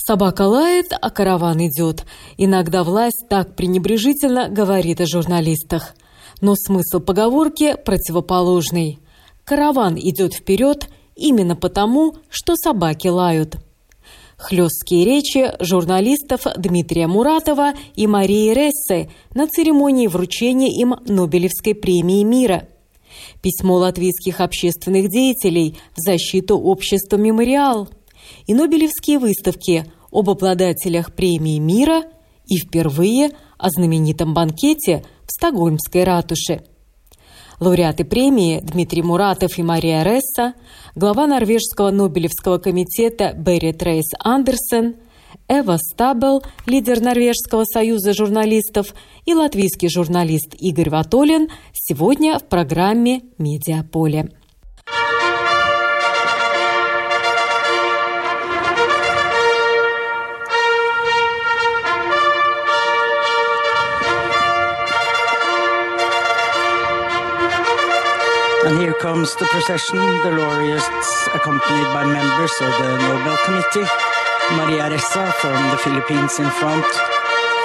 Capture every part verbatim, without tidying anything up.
Собака лает, а караван идет. Иногда власть так пренебрежительно говорит о журналистах. Но смысл поговорки противоположный. Караван идет вперед именно потому, что собаки лают. Хлесткие речи журналистов Дмитрия Муратова и Марии Рессы на церемонии вручения им Нобелевской премии мира. Письмо латвийских общественных деятелей в защиту общества «Мемориал» и Нобелевские выставки об обладателях премии мира и впервые о знаменитом банкете в Стокгольмской ратуше. Лауреаты премии Дмитрий Муратов и Мария Ресса, глава норвежского Нобелевского комитета Берит Рейс-Андерсен, Эва Стабл, лидер Норвежского союза журналистов, и латвийский журналист Игорь Ватолин сегодня в программе «Медиаполе». And here comes the procession, the laureates accompanied by members of the Nobel Committee, Maria Ressa from the Philippines in front,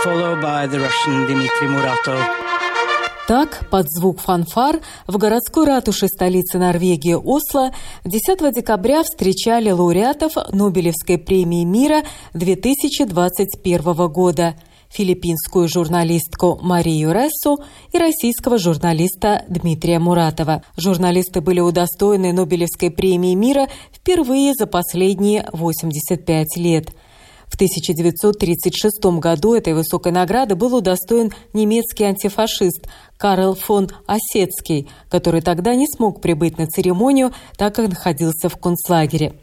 followed by the Russian Dmitry Muratov. Так, под звук фанфар в городской ратуше столицы Норвегии Осло десятого декабря встречали лауреатов Нобелевской премии мира две тысячи двадцать первого года. Филиппинскую журналистку Марию Рессу и российского журналиста Дмитрия Муратова. Журналисты были удостоены Нобелевской премии мира впервые за последние восемьдесят пять лет. В тысяча девятьсот тридцать шестом году этой высокой награды был удостоен немецкий антифашист Карл фон Осетский, который тогда не смог прибыть на церемонию, так как находился в концлагере.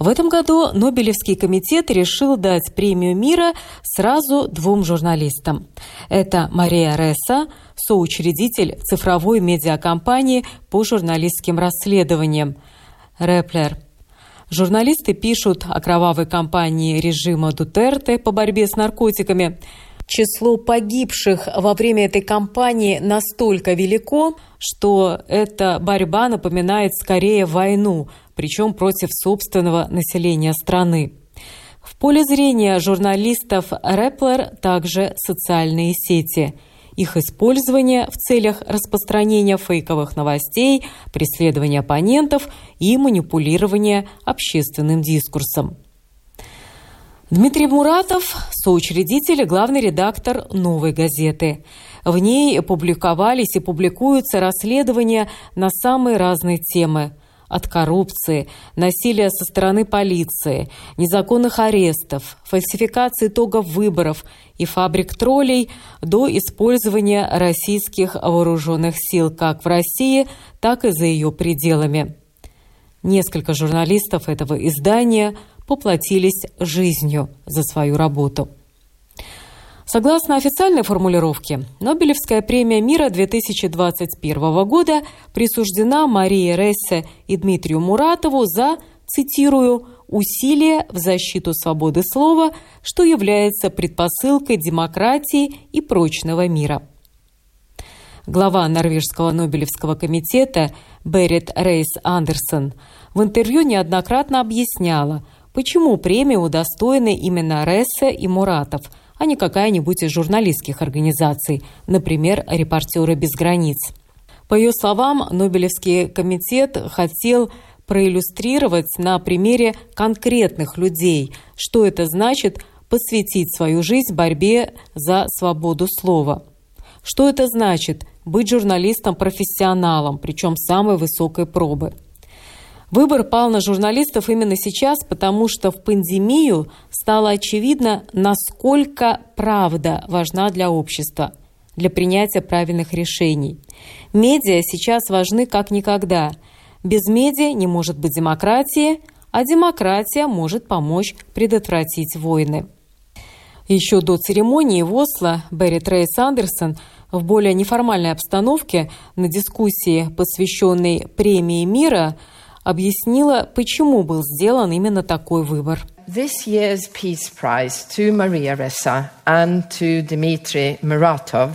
В этом году Нобелевский комитет решил дать премию мира сразу двум журналистам. Это Мария Ресса, соучредитель цифровой медиакомпании по журналистским расследованиям «Rappler». Журналисты пишут о кровавой кампании режима Дутерте по борьбе с наркотиками. Число погибших во время этой кампании настолько велико, что эта борьба напоминает скорее войну, причем против собственного населения страны. В поле зрения журналистов Rappler также социальные сети. Их использование в целях распространения фейковых новостей, преследования оппонентов и манипулирования общественным дискурсом. Дмитрий Муратов – соучредитель и главный редактор «Новой газеты». В ней публиковались и публикуются расследования на самые разные темы – от коррупции, насилия со стороны полиции, незаконных арестов, фальсификации итогов выборов и фабрик троллей до использования российских вооруженных сил как в России, так и за ее пределами. Несколько журналистов этого издания – поплатились жизнью за свою работу. Согласно официальной формулировке, Нобелевская премия мира две тысячи двадцать первого года присуждена Марии Рессе и Дмитрию Муратову за, цитирую, «усилия в защиту свободы слова, что является предпосылкой демократии и прочного мира». Глава Норвежского Нобелевского комитета Берит Рейс-Андерсен в интервью неоднократно объясняла, почему премии удостоены именно Ресса и Муратов, а не какая-нибудь из журналистских организаций, например, «Репортеры без границ». По ее словам, Нобелевский комитет хотел проиллюстрировать на примере конкретных людей, что это значит посвятить свою жизнь борьбе за свободу слова. Что это значит – быть журналистом-профессионалом, причем самой высокой пробы. Выбор пал на журналистов именно сейчас, потому что в пандемию стало очевидно, насколько правда важна для общества, для принятия правильных решений. Медиа сейчас важны как никогда. Без медиа не может быть демократии, а демократия может помочь предотвратить войны. Еще до церемонии в Осло Берит Рейс-Андерсен в более неформальной обстановке на дискуссии, посвященной премии мира, объяснила, почему был сделан именно такой выбор. This year's Peace Prize to Maria Ressa and to Dmitry Muratov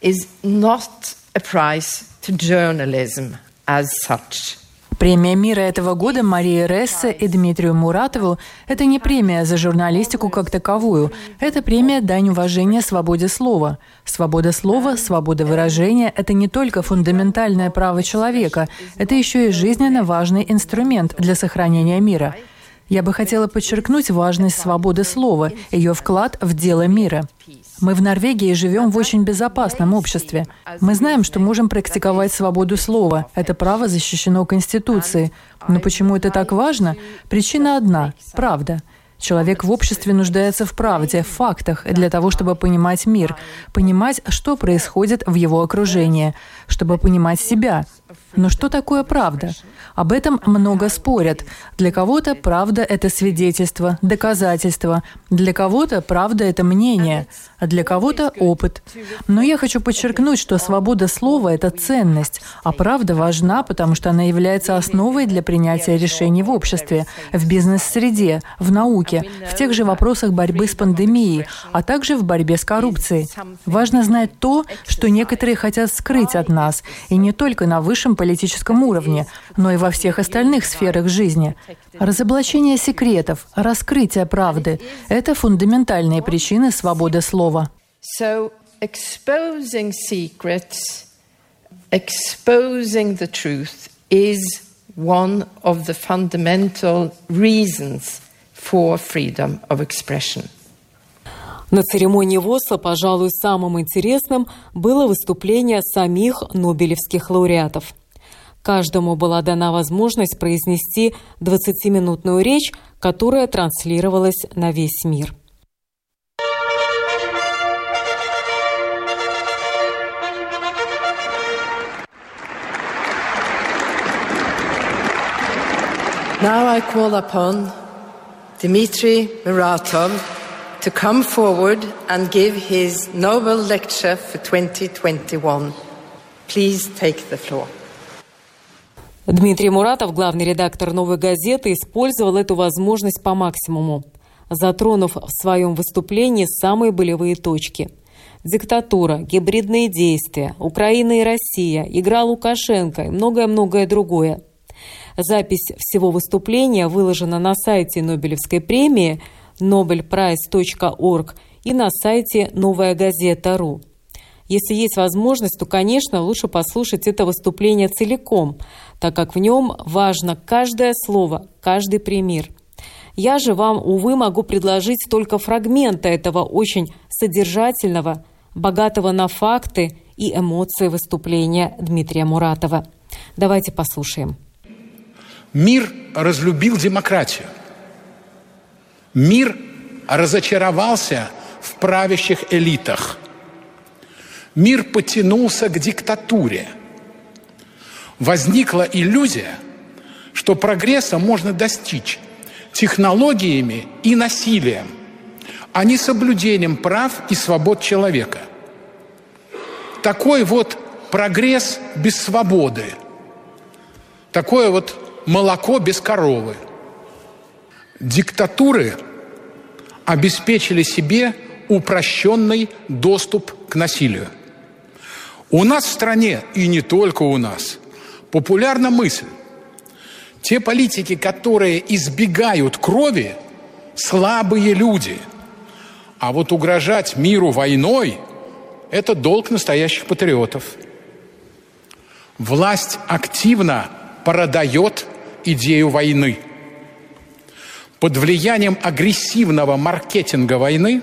is not a prize to journalism as such. Премия мира этого года Марии Рессе и Дмитрию Муратову – это не премия за журналистику как таковую. Это премия дань уважения свободе слова. Свобода слова, свобода выражения – это не только фундаментальное право человека, это еще и жизненно важный инструмент для сохранения мира. Я бы хотела подчеркнуть важность свободы слова, ее вклад в дело мира. Мы в Норвегии живем в очень безопасном обществе. Мы знаем, что можем практиковать свободу слова. Это право защищено Конституцией. Но почему это так важно? Причина одна – правда. Человек в обществе нуждается в правде, в фактах, для того, чтобы понимать мир, понимать, что происходит в его окружении, чтобы понимать себя. Но что такое правда? Об этом много спорят. Для кого-то правда – это свидетельство, доказательство. Для кого-то правда – это мнение, а для кого-то – опыт. Но я хочу подчеркнуть, что свобода слова – это ценность, а правда важна, потому что она является основой для принятия решений в обществе, в бизнес-среде, в науке, в тех же вопросах борьбы с пандемией, а также в борьбе с коррупцией. Важно знать то, что некоторые хотят скрыть от нас, и не только на высшем политическом уровне, но и во всех остальных сферах жизни. Разоблачение секретов, раскрытие правды – это фундаментальные причины свободы слова. So, exposing secrets, exposing the truth is one of the fundamental reasons for freedom of expression. На церемонии в Осло, пожалуй, самым интересным было выступление самих нобелевских лауреатов. Каждому была дана возможность произнести двадцатиминутную речь, которая транслировалась на весь мир. Now I call upon Dmitry Muratov to come forward and give his Nobel lecture for twenty twenty-one. Please take the floor. Дмитрий Муратов, главный редактор «Новой газеты», использовал эту возможность по максимуму, затронув в своем выступлении самые болевые точки. Диктатура, гибридные действия, Украина и Россия, игра Лукашенко и многое-многое другое. Запись всего выступления выложена на сайте Нобелевской премии нобель прайз точка орг и на сайте «Новая газета.ру». Если есть возможность, то, конечно, лучше послушать это выступление целиком, так как в нем важно каждое слово, каждый пример. Я же вам, увы, могу предложить только фрагменты этого очень содержательного, богатого на факты и эмоции выступления Дмитрия Муратова. Давайте послушаем. Мир разлюбил демократию. Мир разочаровался в правящих элитах. Мир потянулся к диктатуре. Возникла иллюзия, что прогресса можно достичь технологиями и насилием, а не соблюдением прав и свобод человека. Такой вот прогресс без свободы, такое вот молоко без коровы. Диктатуры обеспечили себе упрощенный доступ к насилию. У нас в стране, и не только у нас, популярна мысль: те политики, которые избегают крови, слабые люди. А вот угрожать миру войной – это долг настоящих патриотов. Власть активно продает идею войны. Под влиянием агрессивного маркетинга войны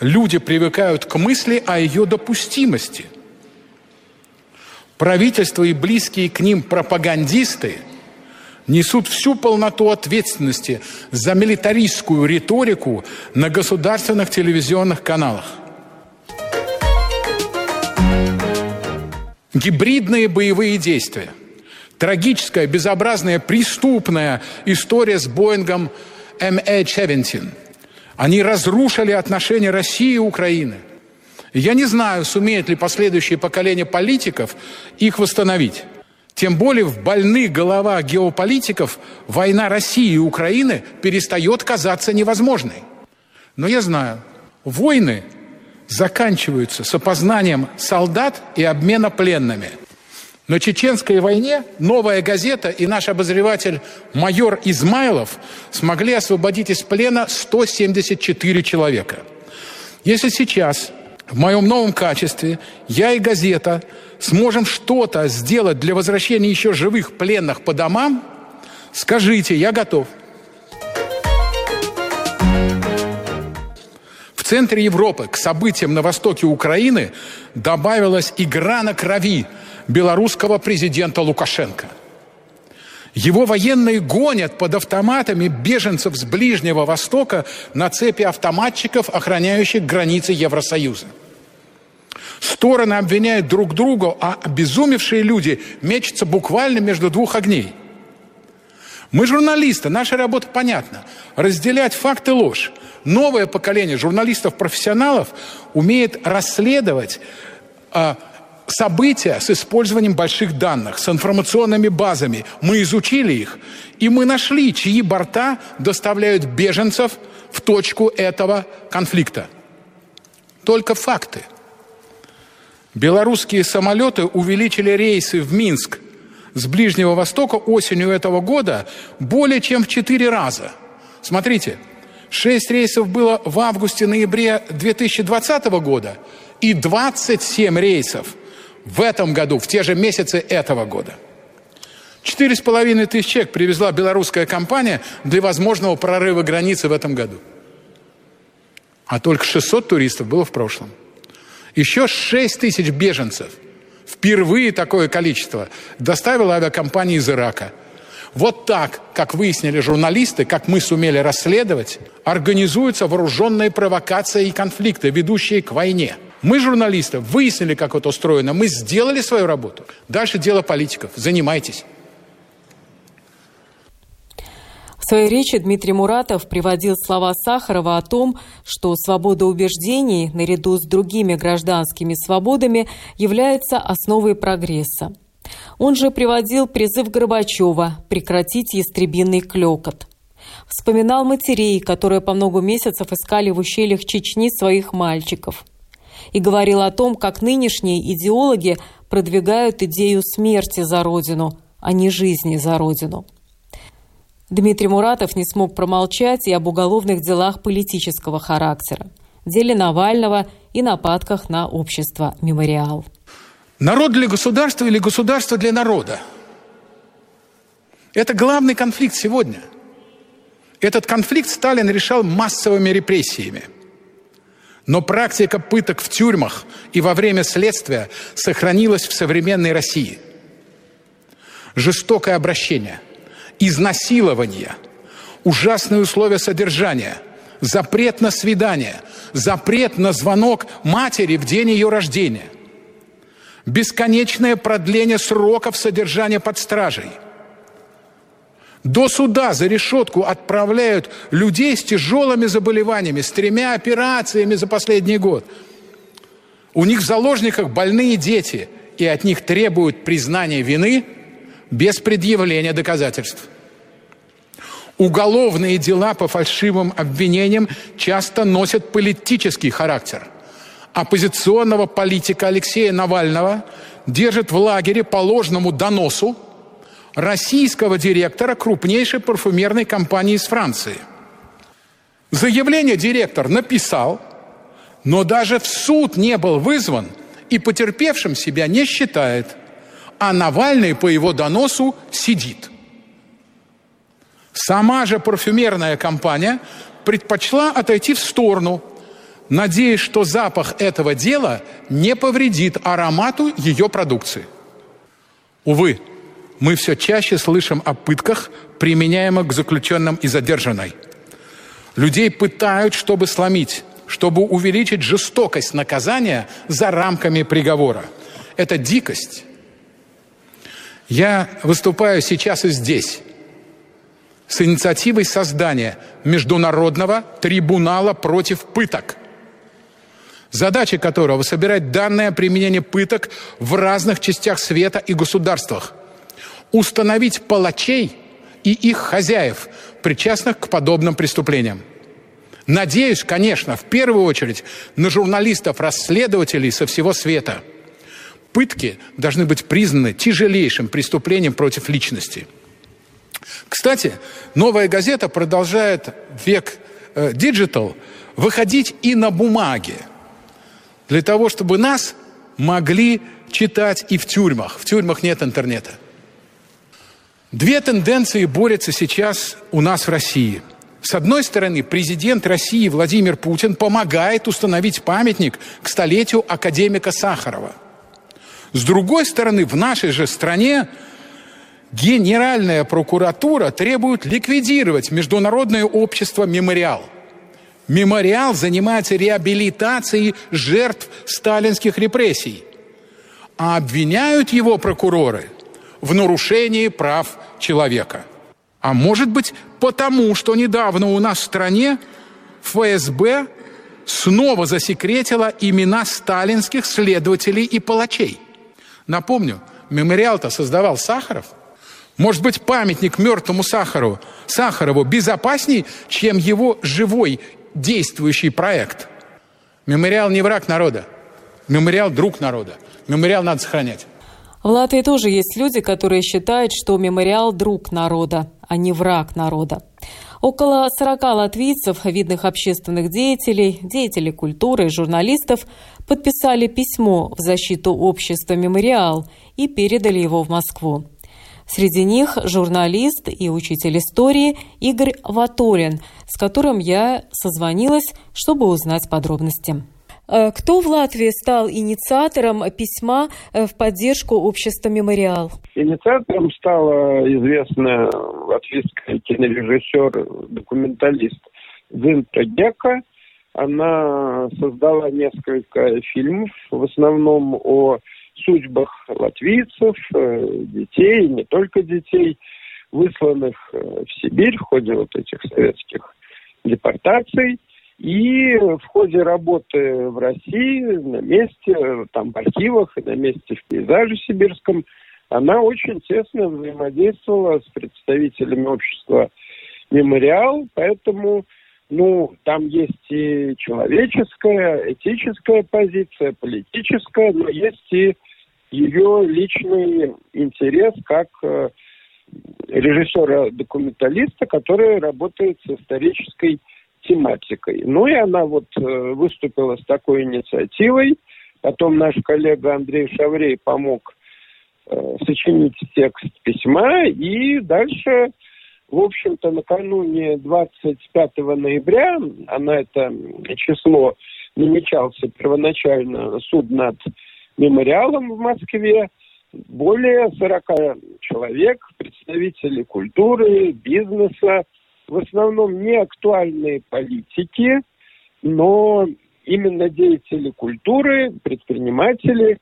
люди привыкают к мысли о ее допустимости. Правительство и близкие к ним пропагандисты несут всю полноту ответственности за милитаристскую риторику на государственных телевизионных каналах. Гибридные боевые действия. Трагическая, безобразная, преступная история с Боингом эм эйч семнадцать. Они разрушили отношения России и Украины. Я не знаю, сумеет ли последующее поколение политиков их восстановить. Тем более в больных головах геополитиков война России и Украины перестает казаться невозможной. Но я знаю, войны заканчиваются с опознанием солдат и обмена пленными. На чеченской войне «Новая газета» и наш обозреватель майор Измайлов смогли освободить из плена сто семьдесят четыре человека. Если сейчас в моем новом качестве я и газета сможем что-то сделать для возвращения еще живых пленных по домам, скажите, я готов. В центре Европы к событиям на востоке Украины добавилась игра на крови белорусского президента Лукашенко. Его военные гонят под автоматами беженцев с Ближнего Востока на цепи автоматчиков, охраняющих границы Евросоюза. Стороны обвиняют друг друга, а обезумевшие люди мечутся буквально между двух огней. Мы журналисты, наша работа понятна. Разделять факт и ложь. Новое поколение журналистов-профессионалов умеет расследовать э, события с использованием больших данных, с информационными базами. Мы изучили их, и мы нашли, чьи борта доставляют беженцев в точку этого конфликта. Только факты. Белорусские самолеты увеличили рейсы в Минск с Ближнего Востока осенью этого года более чем в четыре раза. Смотрите, шесть рейсов было в августе-ноябре две тысячи двадцатого года и двадцать семь рейсов в этом году, в те же месяцы этого года. Четыре с половиной тысячи человек привезла белорусская компания для возможного прорыва границы в этом году. А только шестьсот туристов было в прошлом. Еще шесть тысяч беженцев. Впервые такое количество доставила авиакомпания из Ирака. Вот так, как выяснили журналисты, как мы сумели расследовать, организуются вооруженные провокации и конфликты, ведущие к войне. Мы, журналисты, выяснили, как это устроено, мы сделали свою работу. Дальше дело политиков. Занимайтесь. В своей речи Дмитрий Муратов приводил слова Сахарова о том, что свобода убеждений, наряду с другими гражданскими свободами, является основой прогресса. Он же приводил призыв Горбачева прекратить ястребиный клёкот. Вспоминал матерей, которые по много месяцев искали в ущельях Чечни своих мальчиков. И говорил о том, как нынешние идеологи продвигают идею смерти за родину, а не жизни за родину. Дмитрий Муратов не смог промолчать и об уголовных делах политического характера, деле Навального и нападках на общество «Мемориал». Народ для государства или государство для народа? Это главный конфликт сегодня. Этот конфликт Сталин решал массовыми репрессиями. Но практика пыток в тюрьмах и во время следствия сохранилась в современной России. Жестокое обращение, изнасилование, ужасные условия содержания, запрет на свидание, запрет на звонок матери в день ее рождения, бесконечное продление сроков содержания под стражей. До суда за решетку отправляют людей с тяжелыми заболеваниями, с тремя операциями за последний год. У них в заложниках больные дети, и от них требуют признания вины без предъявления доказательств. Уголовные дела по фальшивым обвинениям часто носят политический характер. Оппозиционного политика Алексея Навального держит в лагере по ложному доносу российского директора крупнейшей парфюмерной компании из Франции. Заявление директор написал, но даже в суд не был вызван и потерпевшим себя не считает, а Навальный по его доносу сидит. Сама же парфюмерная компания предпочла отойти в сторону, надеясь, что запах этого дела не повредит аромату ее продукции. Увы, мы все чаще слышим о пытках, применяемых к заключенным и задержанной. Людей пытают, чтобы сломить, чтобы увеличить жестокость наказания за рамками приговора. Это дикость. Я выступаю сейчас и здесь, с инициативой создания Международного трибунала против пыток, задача которого собирать данные о применении пыток в разных частях света и государствах, установить палачей и их хозяев, причастных к подобным преступлениям. Надеюсь, конечно, в первую очередь на журналистов-расследователей со всего света. Пытки должны быть признаны тяжелейшим преступлением против личности. Кстати, «Новая газета» продолжает век диджитал выходить и на бумаге, для того, чтобы нас могли читать и в тюрьмах. В тюрьмах нет интернета. Две тенденции борются сейчас у нас в России. С одной стороны, президент России Владимир Путин помогает установить памятник к столетию академика Сахарова. С другой стороны, в нашей же стране Генеральная прокуратура требует ликвидировать Международное общество «Мемориал». «Мемориал» занимается реабилитацией жертв сталинских репрессий, а обвиняют его прокуроры в нарушении прав человека. А может быть, потому что недавно у нас в стране эф эс бэ снова засекретила имена сталинских следователей и палачей. Напомню, «Мемориал»-то создавал Сахаров. Может быть, памятник мертвому Сахарову, Сахарову безопасней, чем его живой действующий проект. Мемориал не враг народа. Мемориал друг народа. Мемориал надо сохранять. В Латвии тоже есть люди, которые считают, что мемориал друг народа, а не враг народа. Около сорока латвийцев, видных общественных деятелей, деятелей культуры и журналистов подписали письмо в защиту общества «Мемориал» и передали его в Москву. Среди них журналист и учитель истории Игорь Ватолин, с которым я созвонилась, чтобы узнать подробности. Кто в Латвии стал инициатором письма в поддержку общества «Мемориал»? Инициатором стала известная латвийская кинорежиссер-документалист Зинта Гека. Она создала несколько фильмов, в основном о судьбах латвийцев, детей, не только детей, высланных в Сибирь в ходе вот этих советских депортаций. И в ходе работы в России, на месте, там в архивах и на месте в пейзаже сибирском, она очень тесно взаимодействовала с представителями общества «Мемориал», поэтому ну, там есть и человеческая, этическая позиция, политическая, но есть и ее личный интерес как режиссера-документалиста, который работает с исторической тематикой. Ну и она вот выступила с такой инициативой. Потом наш коллега Андрей Шаврей помог сочинить текст письма. И дальше, в общем-то, накануне двадцать пятого ноября, она это число намечался первоначально суд над мемориалом в Москве, более сорока человек, представители культуры, бизнеса, в основном не актуальные политики, но именно деятели культуры, предприниматели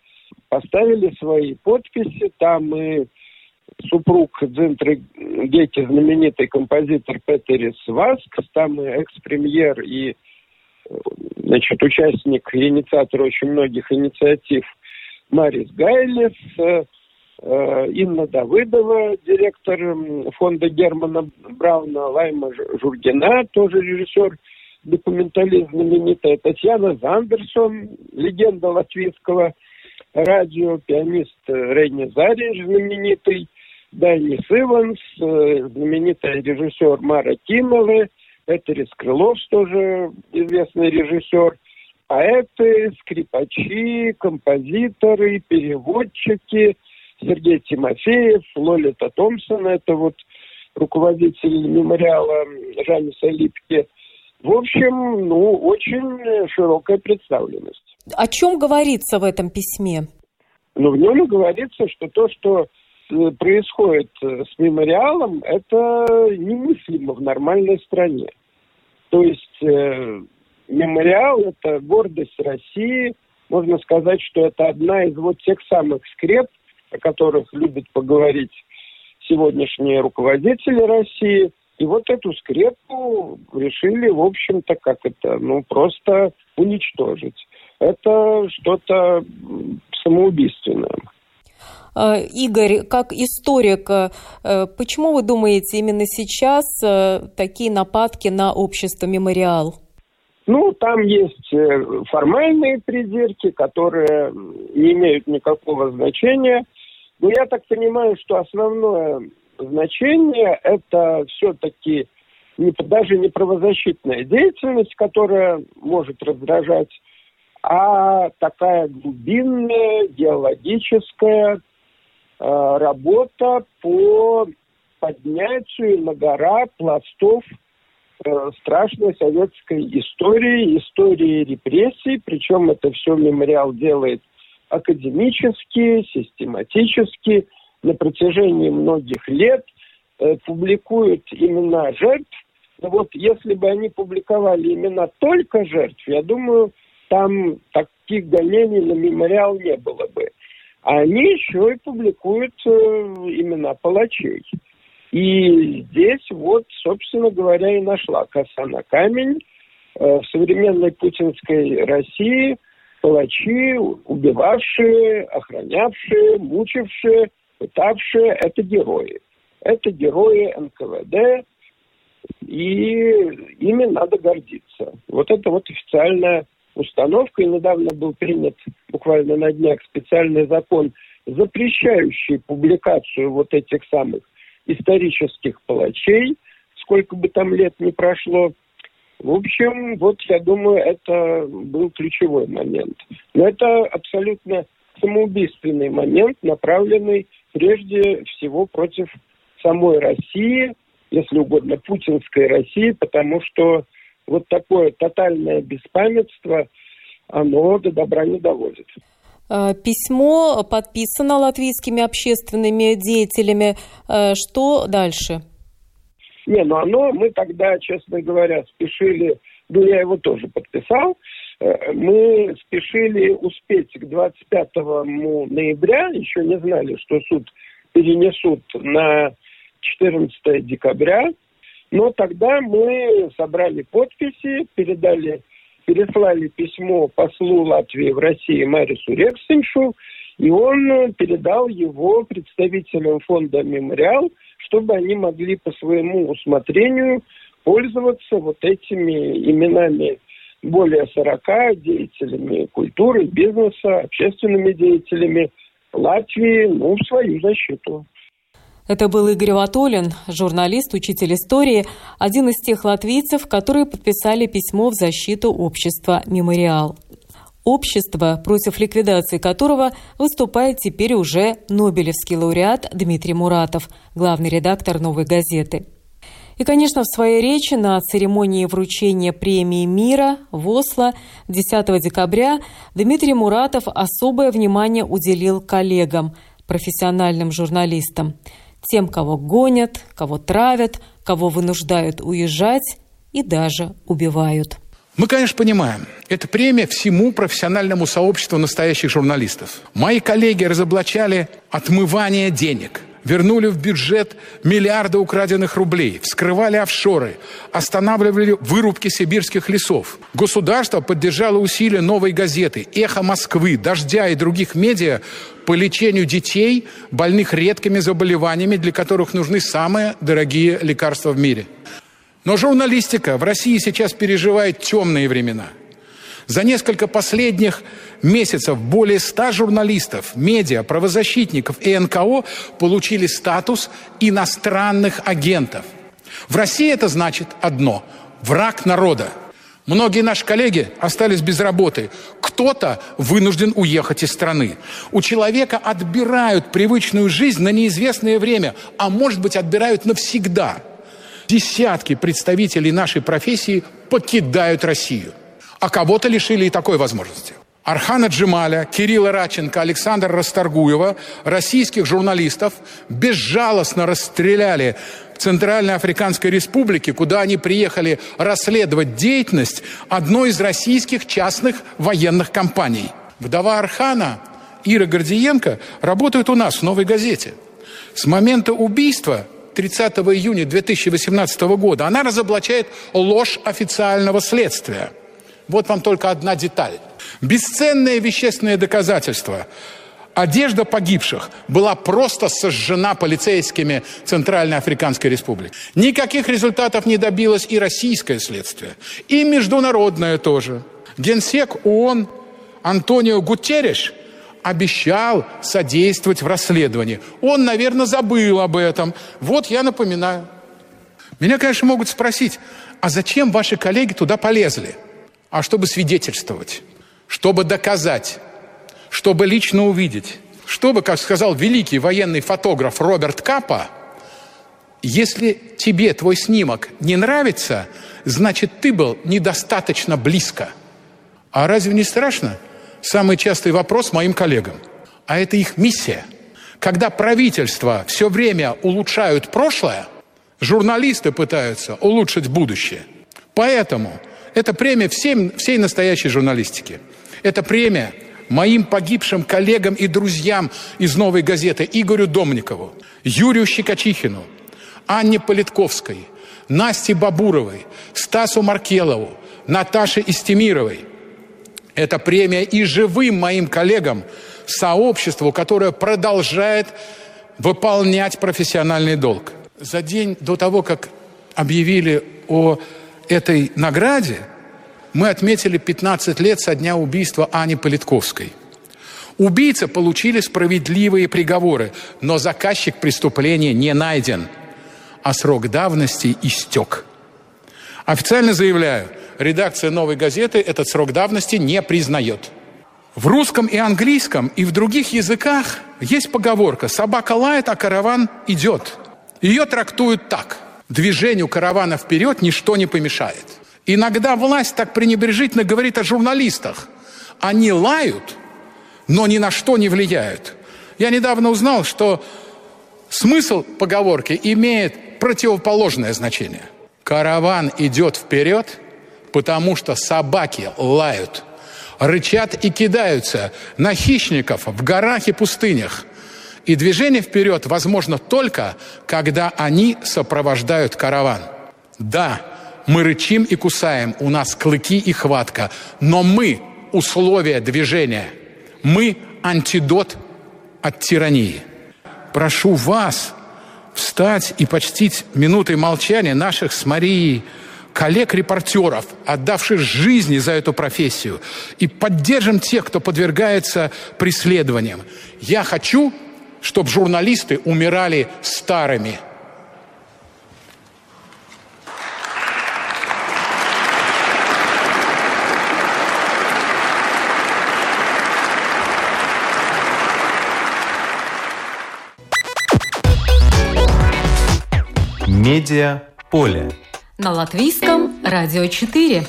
поставили свои подписи. Там и супруг Дзинтры Геки, знаменитый композитор Петерис Васк, там и экс-премьер и, значит, участник и инициатор очень многих инициатив Марис Гайлис, Инна Давыдова, директор фонда Германа Брауна, Лайма Жургина, тоже режиссер, документалист знаменитая, Татьяна Зандерсон, легенда латвийского радио, пианист Рейни Зарич, знаменитый, Дайнис Иванс, знаменитая режиссер Мара Кимолы, Этерис Крылов, тоже известный режиссер, поэты, скрипачи, композиторы, переводчики, Сергей Тимофеев, Лолита Томпсон, это вот руководитель мемориала Жаниса Липки. В общем, ну, очень широкая представленность. О чем говорится в этом письме? Ну, в нем говорится, что то, что происходит с мемориалом, это немыслимо в нормальной стране. То есть э, мемориал – это гордость России. Можно сказать, что это одна из вот тех самых скреп, о которых любят поговорить сегодняшние руководители России, И вот эту скрепу решили, в общем-то, как это, ну, просто уничтожить. Это что-то самоубийственное. Игорь, как историк, почему вы думаете, именно сейчас такие нападки на общество «Мемориал»? Ну, там есть формальные придирки, которые не имеют никакого значения. Но я так понимаю, что основное значение – это все-таки даже не правозащитная деятельность, которая может раздражать, а такая глубинная геологическая э, работа по поднятию на гора пластов э, страшной советской истории, истории репрессий. Причем это все «Мемориал» делает академически, систематически, на протяжении многих лет э, публикует имена жертв. Но вот если бы они публиковали имена только жертв, я думаю, там таких гонений на «Мемориал» не было бы. А они еще и публикуют э, имена палачей. И здесь вот, собственно говоря, и нашла коса на камень. Э, в современной путинской России палачи, убивавшие, охранявшие, мучившие, пытавшие – это герои. Это герои эн ка вэ дэ. И ими надо гордиться. Вот это вот официальная установка, и недавно был принят буквально на днях специальный закон, запрещающий публикацию вот этих самых исторических палачей, сколько бы там лет ни прошло. В общем, вот я думаю, это был ключевой момент. Но это абсолютно самоубийственный момент, направленный прежде всего против самой России, если угодно, путинской России, потому что вот такое тотальное беспамятство, оно до добра не доводит. Письмо подписано латвийскими общественными деятелями. Что дальше? Не, ну оно, мы тогда, честно говоря, спешили, ну я его тоже подписал, мы спешили успеть к двадцать пятому ноября, еще не знали, что суд перенесут на четырнадцатое декабря, но тогда мы собрали подписи, передали, переслали письмо послу Латвии в России Марису Рексеншу, и он передал его представителям фонда «Мемориал», чтобы они могли по своему усмотрению пользоваться вот этими именами более сорока деятелями культуры, бизнеса, общественными деятелями Латвии, ну, в свою защиту. Это был Игорь Ватолин, журналист, учитель истории, один из тех латвийцев, которые подписали письмо в защиту общества «Мемориал». Общество, против ликвидации которого выступает теперь уже нобелевский лауреат Дмитрий Муратов, главный редактор «Новой газеты». И, конечно, в своей речи на церемонии вручения премии мира в Осло десятого декабря Дмитрий Муратов особое внимание уделил коллегам, профессиональным журналистам. Тем, кого гонят, кого травят, кого вынуждают уезжать и даже убивают. Мы, конечно, понимаем, это премия всему профессиональному сообществу настоящих журналистов. Мои коллеги разоблачали отмывание денег, вернули в бюджет миллиарды украденных рублей, вскрывали офшоры, останавливали вырубки сибирских лесов. Государство поддержало усилия «Новой газеты», «Эхо Москвы», «Дождя» и других медиа по лечению детей, больных редкими заболеваниями, для которых нужны самые дорогие лекарства в мире. Но журналистика в России сейчас переживает темные времена. За несколько последних месяцев более ста журналистов, медиа, правозащитников и эн ка о получили статус иностранных агентов. В России это значит одно – враг народа. Многие наши коллеги остались без работы. Кто-то вынужден уехать из страны. У человека отбирают привычную жизнь на неизвестное время, а может быть, отбирают навсегда. Десятки представителей нашей профессии покидают Россию. А кого-то лишили и такой возможности. Архана Джемаля, Кирилла Радченко, Александра Расторгуева, российских журналистов, безжалостно расстреляли в Центральной Африканской Республике, куда они приехали расследовать деятельность одной из российских частных военных компаний. Вдова Архана, Ира Гордиенко, работает у нас в «Новой газете». С момента убийства тридцатого июня две тысячи восемнадцатого года. Она разоблачает ложь официального следствия. Вот вам только одна деталь. Бесценные вещественные доказательства. Одежда погибших была просто сожжена полицейскими Центральной Африканской Республики. Никаких результатов не добилось и российское следствие, и международное тоже. Генсек ООН Антонио Гутерриш обещал содействовать в расследовании. Он, наверное, забыл об этом. Вот я напоминаю. Меня, конечно, могут спросить, а зачем ваши коллеги туда полезли? А чтобы свидетельствовать, чтобы доказать, чтобы лично увидеть, чтобы, как сказал великий военный фотограф Роберт Капа, если тебе твой снимок не нравится, значит, ты был недостаточно близко. А разве не страшно? Самый частый вопрос моим коллегам. А это их миссия. Когда правительства все время улучшают прошлое, журналисты пытаются улучшить будущее. Поэтому это премия всем, всей настоящей журналистике. Это премия моим погибшим коллегам и друзьям из «Новой газеты» Игорю Домникову, Юрию Щекочихину, Анне Политковской, Насте Бабуровой, Стасу Маркелову, Наташе Истемировой. Это премия и живым моим коллегам, сообществу, которое продолжает выполнять профессиональный долг. За день до того, как объявили о этой награде, мы отметили пятнадцать лет со дня убийства Ани Политковской. Убийцы получили справедливые приговоры, но заказчик преступления не найден, а срок давности истек. Официально заявляю, редакция «Новой газеты» этот срок давности не признает. В русском и английском и в других языках есть поговорка «собака лает, а караван идет». Ее трактуют так: движению каравана вперед ничто не помешает. Иногда власть так пренебрежительно говорит о журналистах. Они лают, но ни на что не влияют. Я недавно узнал, что смысл поговорки имеет противоположное значение. Караван идет вперед, потому что собаки лают, рычат и кидаются на хищников в горах и пустынях. И движение вперед возможно только, когда они сопровождают караван. Да, мы рычим и кусаем, у нас клыки и хватка, но мы – условия движения. Мы – антидот от тирании. Прошу вас встать и почтить минутой молчания наших с Марией коллег-репортеров, отдавших жизни за эту профессию, и поддержим тех, кто подвергается преследованиям. Я хочу, чтобы журналисты умирали старыми. Медиаполе. На Латвийском радио четыре.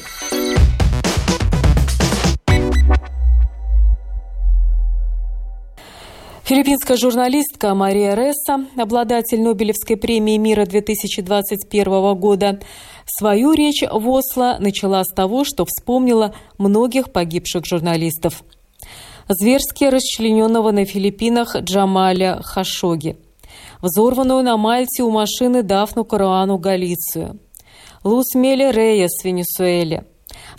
Филиппинская журналистка Мария Ресса, обладатель Нобелевской премии мира две тысячи двадцать первого года, свою речь в Осло начала с того, что вспомнила многих погибших журналистов. Зверски расчлененного на Филиппинах Джамаля Хашогги, взорванную на Мальте у машины Дафну Каруану Галицию, Лус Мели Рейес в Венесуэле,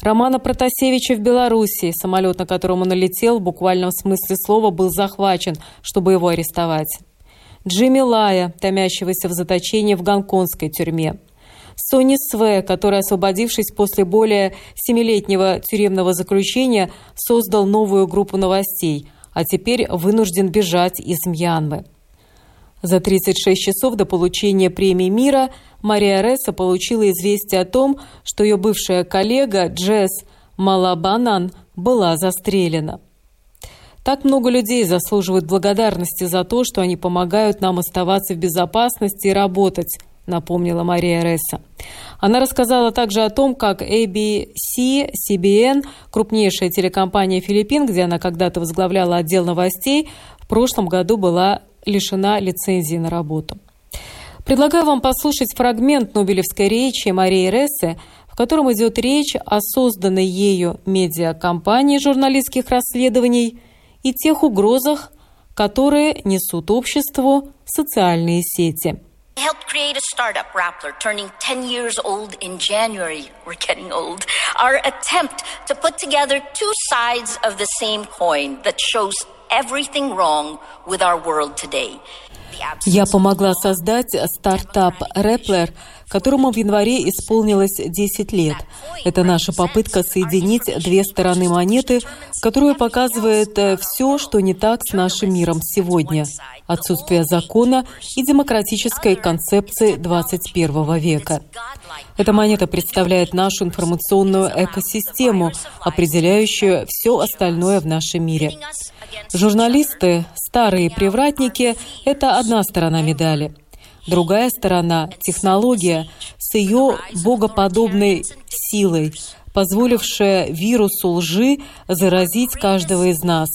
Романа Протасевича в Белоруссии, самолет, на котором он летел, в буквальном смысле слова был захвачен, чтобы его арестовать, Джимми Лая, томящегося в заточении в гонконгской тюрьме, Сони Све, который, освободившись после более семилетнего тюремного заключения, создал новую группу новостей, а теперь вынужден бежать из Мьянмы. За тридцать шесть часов до получения премии мира Мария Ресса получила известие о том, что ее бывшая коллега Джесс Малабанан была застрелена. Так много людей заслуживают благодарности за то, что они помогают нам оставаться в безопасности и работать, напомнила Мария Ресса. Она рассказала также о том, как эй би си, си би эн, крупнейшая телекомпания Филиппин, где она когда-то возглавляла отдел новостей, в прошлом году была лишена лицензии на работу. Предлагаю вам послушать фрагмент Нобелевской речи Марии Рессы, в котором идет речь о созданной ею медиакомпании журналистских расследований и тех угрозах, которые несут обществу социальные сети. Helped create a startup, Rappler, turning ten years old in January. We're getting old. Our attempt to put together two sides of the same coin that shows everything wrong with our world today. Я помогла создать стартап Rappler, которому в январе исполнилось десять лет. Это наша попытка соединить две стороны монеты, которая показывает все, что не так с нашим миром сегодня. Отсутствие закона и демократической концепции двадцать первого века. Эта монета представляет нашу информационную экосистему, определяющую все остальное в нашем мире. Журналисты, старые привратники – это одна сторона медали. Другая сторона – технология с ее богоподобной силой, позволившая вирусу лжи заразить каждого из нас,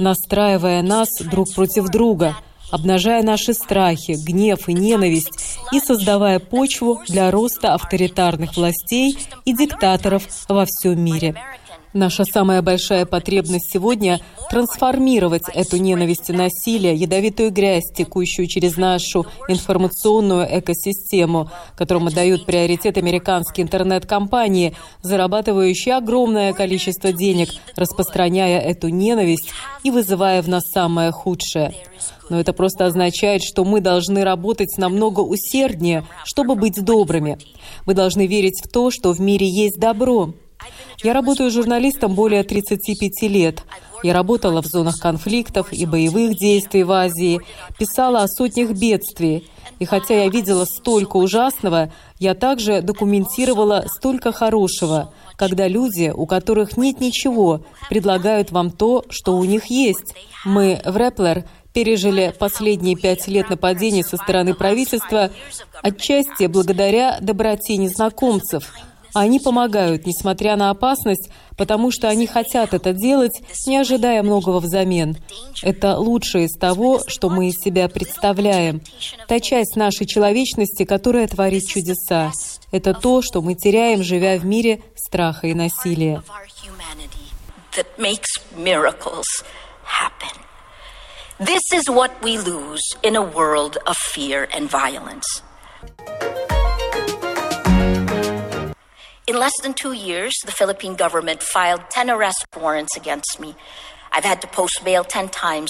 настраивая нас друг против друга, обнажая наши страхи, гнев и ненависть и создавая почву для роста авторитарных властей и диктаторов во всем мире. Наша самая большая потребность сегодня – трансформировать эту ненависть и насилие, ядовитую грязь, текущую через нашу информационную экосистему, которому дают приоритет американские интернет-компании, зарабатывающие огромное количество денег, распространяя эту ненависть и вызывая в нас самое худшее. Но это просто означает, что мы должны работать намного усерднее, чтобы быть добрыми. Мы должны верить в то, что в мире есть добро. Я работаю журналистом более тридцати пяти лет. Я работала в зонах конфликтов и боевых действий в Азии, писала о сотнях бедствий. И хотя я видела столько ужасного, я также документировала столько хорошего, когда люди, у которых нет ничего, предлагают вам то, что у них есть. Мы в Rappler пережили последние пять лет нападений со стороны правительства отчасти благодаря доброте незнакомцев. Они помогают, несмотря на опасность, потому что они хотят это делать, не ожидая многого взамен. Это лучшее из того, что мы из себя представляем. Та часть нашей человечности, которая творит чудеса. Это то, что мы теряем, живя в мире страха и насилия. In less than two years, the Philippine government filed ten arrest warrants against me. I've had to post bail ten times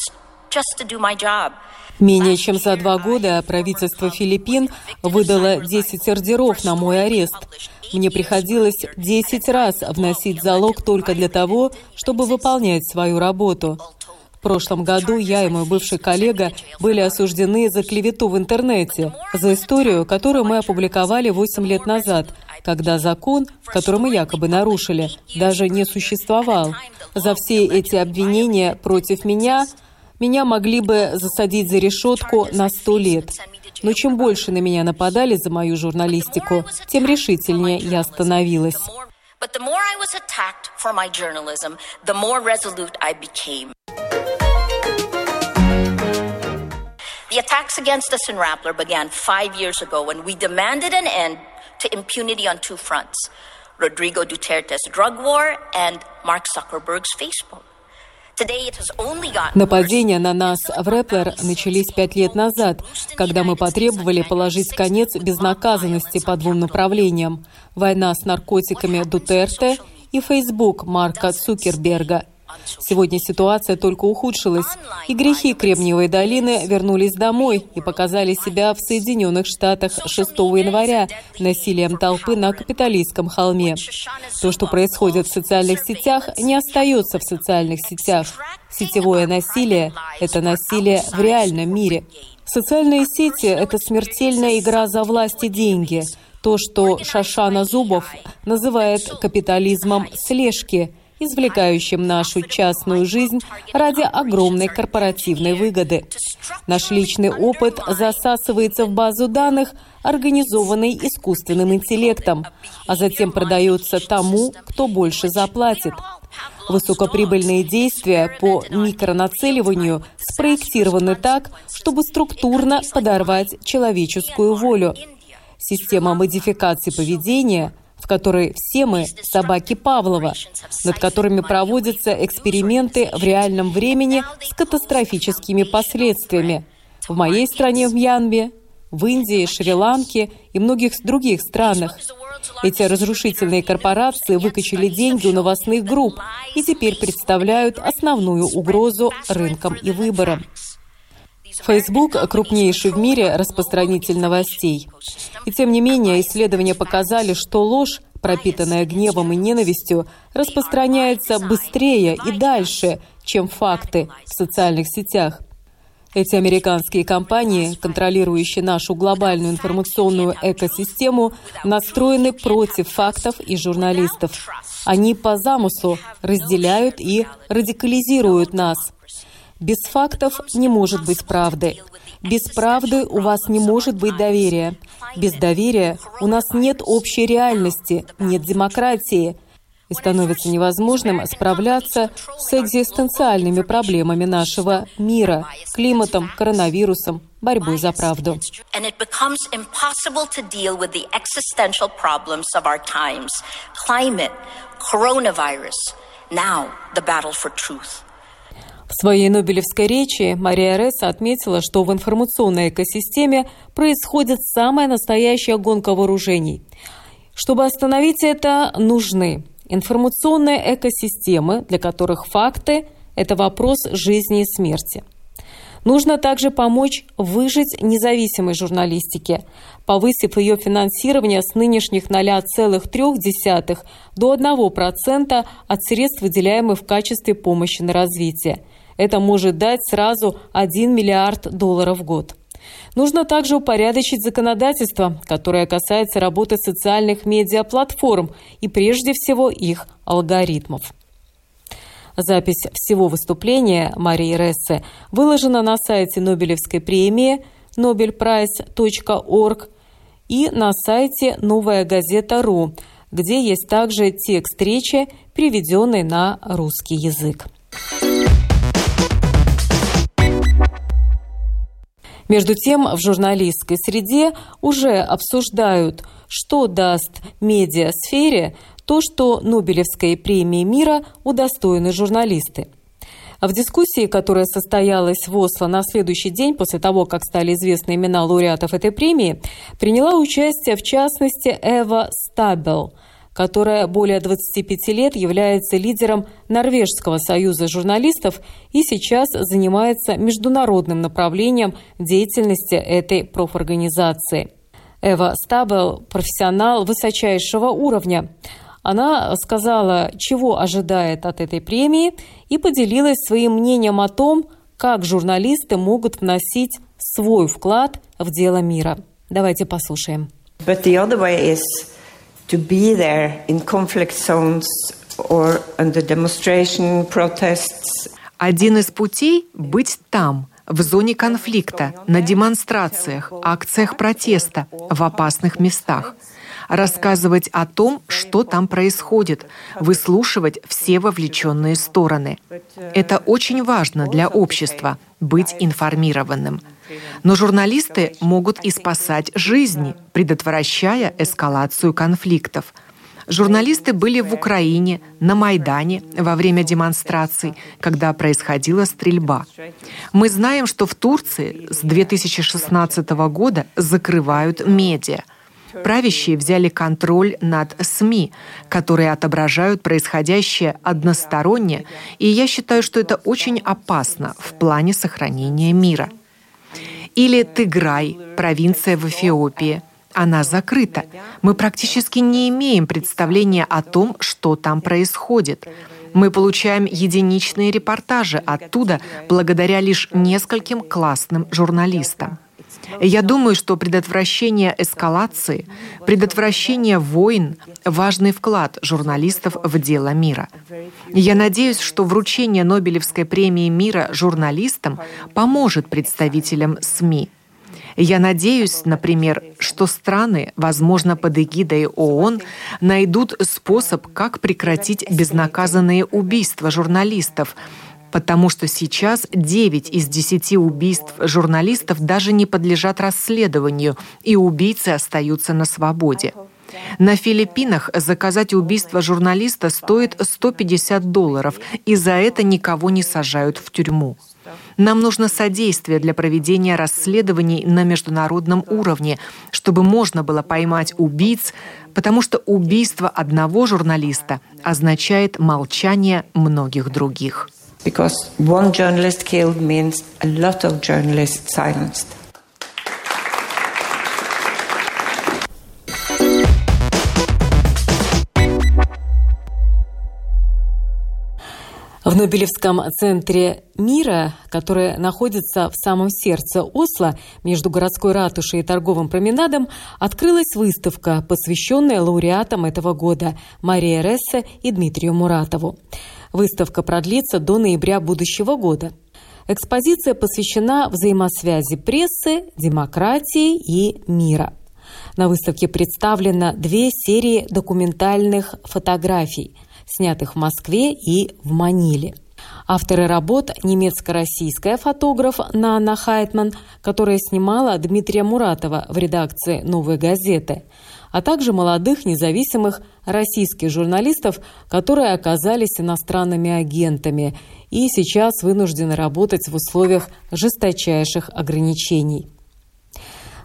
just to do my job. Менее чем за два года правительство Филиппин выдало десять ордеров на мой арест. Мне приходилось десять раз вносить залог только для того, чтобы выполнять свою работу. В прошлом году я и мой бывший коллега были осуждены за клевету в интернете, за историю, которую мы опубликовали восемь лет назад, когда закон, который мы якобы нарушили, даже не существовал. За все эти обвинения против меня, меня могли бы засадить за решетку на сто лет. Но чем больше на меня нападали за мою журналистику, тем решительнее я становилась. The attacks against us in Rappler began five years ago when we demanded an end to impunity on two fronts, Rodrigo Duterte's drug war and Mark Zuckerberg's Facebook. Нападения на нас в Rappler начались пять лет назад, когда мы потребовали положить конец безнаказанности по двум направлениям – война с наркотиками Дутерте и Facebook Марка Цукерберга. Сегодня ситуация только ухудшилась, и грехи Кремниевой долины вернулись домой и показали себя в Соединенных Штатах шестого января насилием толпы на Капитолийском холме. То, что происходит в социальных сетях, не остается в социальных сетях. Сетевое насилие – это насилие в реальном мире. Социальные сети – это смертельная игра за власть и деньги. То, что Шашана Зубов называет капитализмом слежки, извлекающим нашу частную жизнь ради огромной корпоративной выгоды. Наш личный опыт засасывается в базу данных, организованной искусственным интеллектом, а затем продается тому, кто больше заплатит. Высокоприбыльные действия по микронацеливанию спроектированы так, чтобы структурно подорвать человеческую волю. Система модификации поведения – в которой все мы – собаки Павлова, над которыми проводятся эксперименты в реальном времени с катастрофическими последствиями. В моей стране, в Мьянме, в Индии, Шри-Ланке и многих других странах. Эти разрушительные корпорации выкачали деньги у новостных групп и теперь представляют основную угрозу рынкам и выборам. Facebook – крупнейший в мире распространитель новостей. И тем не менее, исследования показали, что ложь, пропитанная гневом и ненавистью, распространяется быстрее и дальше, чем факты в социальных сетях. Эти американские компании, контролирующие нашу глобальную информационную экосистему, настроены против фактов и журналистов. Они по замыслу разделяют и радикализируют нас. Без фактов не может быть правды. Без правды у вас не может быть доверия. Без доверия у нас нет общей реальности, нет демократии. И становится невозможным справляться с экзистенциальными проблемами нашего мира – климатом, коронавирусом, борьбой за правду. В своей Нобелевской речи Мария Ресса отметила, что в информационной экосистеме происходит самая настоящая гонка вооружений. Чтобы остановить это, нужны информационные экосистемы, для которых факты – это вопрос жизни и смерти. Нужно также помочь выжить независимой журналистике, повысив ее финансирование с нынешних ноль целых три десятых до одного процента от средств, выделяемых в качестве помощи на развитие. Это может дать сразу один миллиард долларов в год. Нужно также упорядочить законодательство, которое касается работы социальных медиаплатформ и прежде всего их алгоритмов. Запись всего выступления Марии Рессы выложена на сайте Нобелевской премии нобель прайз точка орг и на сайте «Новая газета.ру», где есть также текст речи, переведенный на русский язык. Между тем, в журналистской среде уже обсуждают, что даст медиасфере то, что Нобелевской премии мира удостоены журналисты. В дискуссии, которая состоялась в Осло на следующий день после того, как стали известны имена лауреатов этой премии, приняла участие, в частности, Эва Стабл, которая более двадцати пяти лет является лидером Норвежского союза журналистов и сейчас занимается международным направлением деятельности этой профорганизации. Эва Стабл – профессионал высочайшего уровня. Она сказала, чего ожидает от этой премии, и поделилась своим мнением о том, как журналисты могут вносить свой вклад в дело мира. Давайте послушаем. To be there in conflict zones or under demonstration protests. Один из путей – быть там, в зоне конфликта, на демонстрациях, акциях протеста, в опасных местах. Рассказывать о том, что там происходит, выслушивать все вовлеченные стороны. Это очень важно для общества – быть информированным. Но журналисты могут и спасать жизни, предотвращая эскалацию конфликтов. Журналисты были в Украине, на Майдане, во время демонстраций, когда происходила стрельба. Мы знаем, что в Турции с две тысячи шестнадцатого года закрывают медиа. Правящие взяли контроль над СМИ, которые отображают происходящее односторонне, и я считаю, что это очень опасно в плане сохранения мира. Или Тыграй, провинция в Эфиопии. Она закрыта. Мы практически не имеем представления о том, что там происходит. Мы получаем единичные репортажи оттуда благодаря лишь нескольким классным журналистам. Я думаю, что предотвращение эскалации, предотвращение войн – важный вклад журналистов в дело мира. Я надеюсь, что вручение Нобелевской премии мира журналистам поможет представителям СМИ. Я надеюсь, например, что страны, возможно, под эгидой ООН, найдут способ, как прекратить безнаказанные убийства журналистов, потому что сейчас девять из десяти убийств журналистов даже не подлежат расследованию, и убийцы остаются на свободе. На Филиппинах заказать убийство журналиста стоит сто пятьдесят долларов, и за это никого не сажают в тюрьму. Нам нужно содействие для проведения расследований на международном уровне, чтобы можно было поймать убийц, потому что убийство одного журналиста означает молчание многих других. Because one journalist killed means a lot of journalists silenced. В Нобелевском центре мира, который находится в самом сердце Осло, между городской ратушей и торговым променадом, открылась выставка, посвященная лауреатам этого года Марии Рессе и Дмитрию Муратову. Выставка продлится до ноября будущего года. Экспозиция посвящена взаимосвязи прессы, демократии и мира. На выставке представлено две серии документальных фотографий, снятых в Москве и в Маниле. Авторы работ – немецко-российская фотограф Нана Хайтман, которая снимала Дмитрия Муратова в редакции «Новой газеты», а также молодых независимых российских журналистов, которые оказались иностранными агентами и сейчас вынуждены работать в условиях жесточайших ограничений.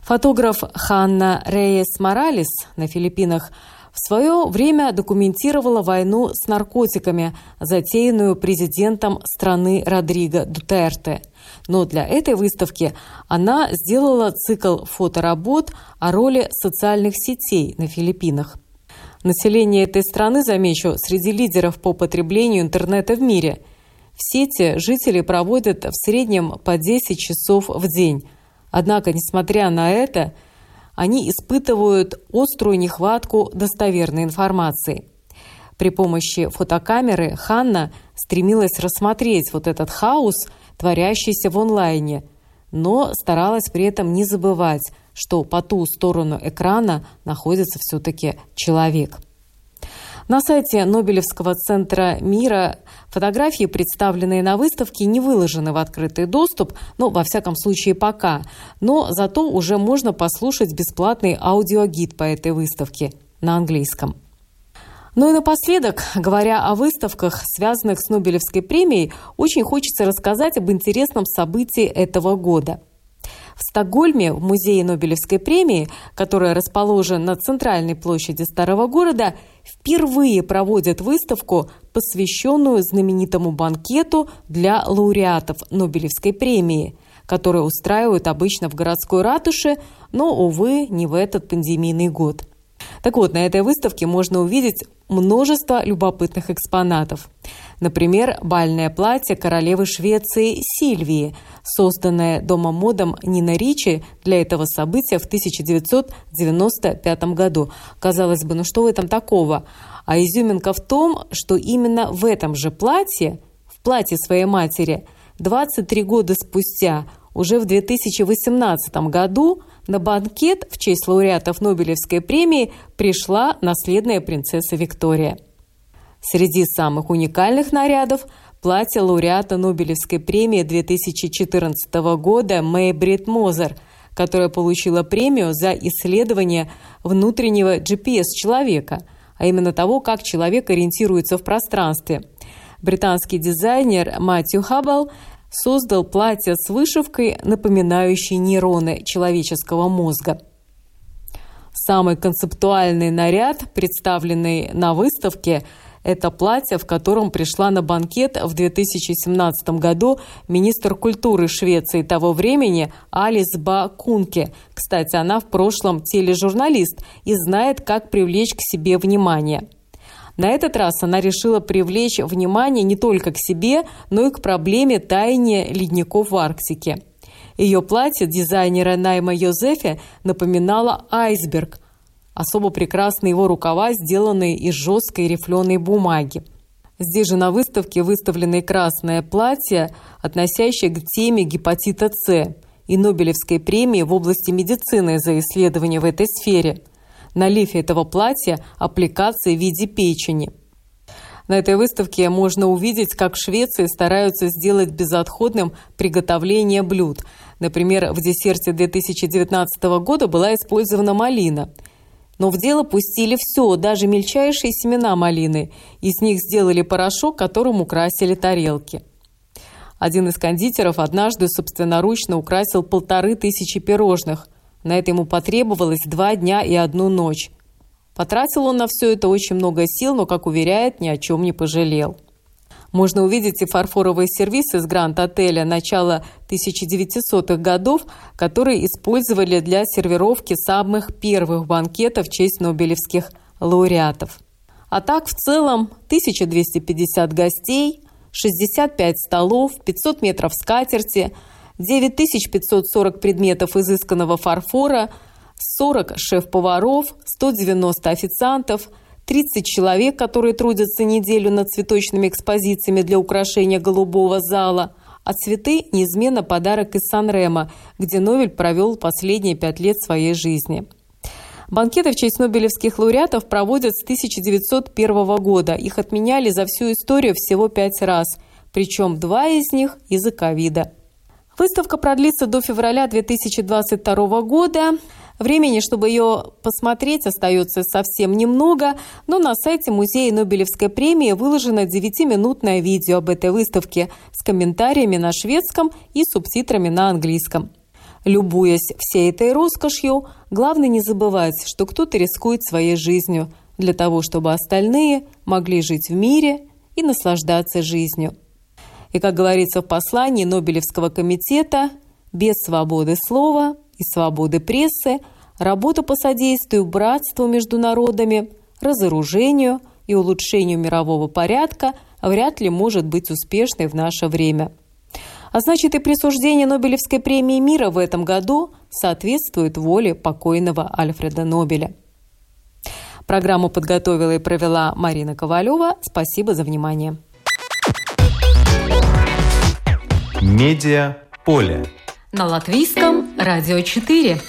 Фотограф Ханна Рейес-Моралес на Филиппинах в свое время документировала войну с наркотиками, затеянную президентом страны Родриго Дутерте. Но для этой выставки она сделала цикл фоторабот о роли социальных сетей на Филиппинах. Население этой страны, замечу, среди лидеров по потреблению интернета в мире. В сети жители проводят в среднем по десять часов в день. Однако, несмотря на это, они испытывают острую нехватку достоверной информации. При помощи фотокамеры Ханна стремилась рассмотреть вот этот хаос, творящийся в онлайне, но старалась при этом не забывать, что по ту сторону экрана находится все-таки человек. На сайте Нобелевского центра мира фотографии, представленные на выставке, не выложены в открытый доступ, ну, во всяком случае, пока. Но зато уже можно послушать бесплатный аудиогид по этой выставке на английском. Ну и напоследок, говоря о выставках, связанных с Нобелевской премией, очень хочется рассказать об интересном событии этого года. В Стокгольме в музее Нобелевской премии, который расположен на центральной площади старого города, впервые проводят выставку, посвященную знаменитому банкету для лауреатов Нобелевской премии, которую устраивают обычно в городской ратуше, но, увы, не в этот пандемийный год. Так вот, на этой выставке можно увидеть множество любопытных экспонатов. Например, бальное платье королевы Швеции Сильвии, созданное домом модом Нина Ричи для этого события в тысяча девятьсот девяносто пятом году. Казалось бы, ну что в этом такого? А изюминка в том, что именно в этом же платье, в платье своей матери, двадцать три года спустя, уже в две тысячи восемнадцатом году, на банкет в честь лауреатов Нобелевской премии пришла наследная принцесса Виктория. Среди самых уникальных нарядов – платье лауреата Нобелевской премии две тысячи четырнадцатого года Берит Мозер, которая получила премию за исследование внутреннего джи пи эс человека, а именно того, как человек ориентируется в пространстве. Британский дизайнер Мэтью Хаббл создал платье с вышивкой, напоминающей нейроны человеческого мозга. Самый концептуальный наряд, представленный на выставке, это платье, в котором пришла на банкет в две тысячи семнадцатом году министр культуры Швеции того времени Алис Ба Кунке. Кстати, она в прошлом тележурналист и знает, как привлечь к себе внимание. На этот раз она решила привлечь внимание не только к себе, но и к проблеме таяния ледников в Арктике. Ее платье дизайнера Найма Йозефе напоминало айсберг. Особо прекрасны его рукава, сделанные из жесткой рифленой бумаги. Здесь же на выставке выставлены красное платье, относящее к теме гепатита С и Нобелевской премии в области медицины за исследования в этой сфере. На лифе этого платья аппликации в виде печени. На этой выставке можно увидеть, как в Швеции стараются сделать безотходным приготовление блюд. Например, в десерте две тысячи девятнадцатого года была использована малина. Но в дело пустили все, даже мельчайшие семена малины. Из них сделали порошок, которым украсили тарелки. Один из кондитеров однажды собственноручно украсил полторы тысячи пирожных. На это ему потребовалось два дня и одну ночь. Потратил он на все это очень много сил, но, как уверяет, ни о чем не пожалел. Можно увидеть и фарфоровые сервизы из Гранд-отеля начала тысяча девятисотых годов, которые использовали для сервировки самых первых банкетов в честь нобелевских лауреатов. А так в целом тысяча двести пятьдесят гостей, шестьдесят пять столов, пятьсот метров скатерти, девять тысяч пятьсот сорок предметов изысканного фарфора, сорок шеф-поваров, сто девяносто официантов, тридцать человек, которые трудятся неделю над цветочными экспозициями для украшения голубого зала. А цветы – неизменно подарок из Сан-Ремо, где Нобель провел последние пять лет своей жизни. Банкеты в честь нобелевских лауреатов проводят с тысяча девятьсот первого года. Их отменяли за всю историю всего пять раз, причем два из них из-за ковида. Выставка продлится до февраля две тысячи двадцать второго года. Времени, чтобы ее посмотреть, остается совсем немного, но на сайте Музея Нобелевской премии выложено девятиминутное видео об этой выставке с комментариями на шведском и субтитрами на английском. Любуясь всей этой роскошью, главное не забывать, что кто-то рискует своей жизнью для того, чтобы остальные могли жить в мире и наслаждаться жизнью. И, как говорится в послании Нобелевского комитета, без свободы слова и свободы прессы работа по содействию братству между народами, разоружению и улучшению мирового порядка вряд ли может быть успешной в наше время. А значит, и присуждение Нобелевской премии мира в этом году соответствует воле покойного Альфреда Нобеля. Программу подготовила и провела Марина Ковалёва. Спасибо за внимание. Медиаполе. На латвийском радио четыре.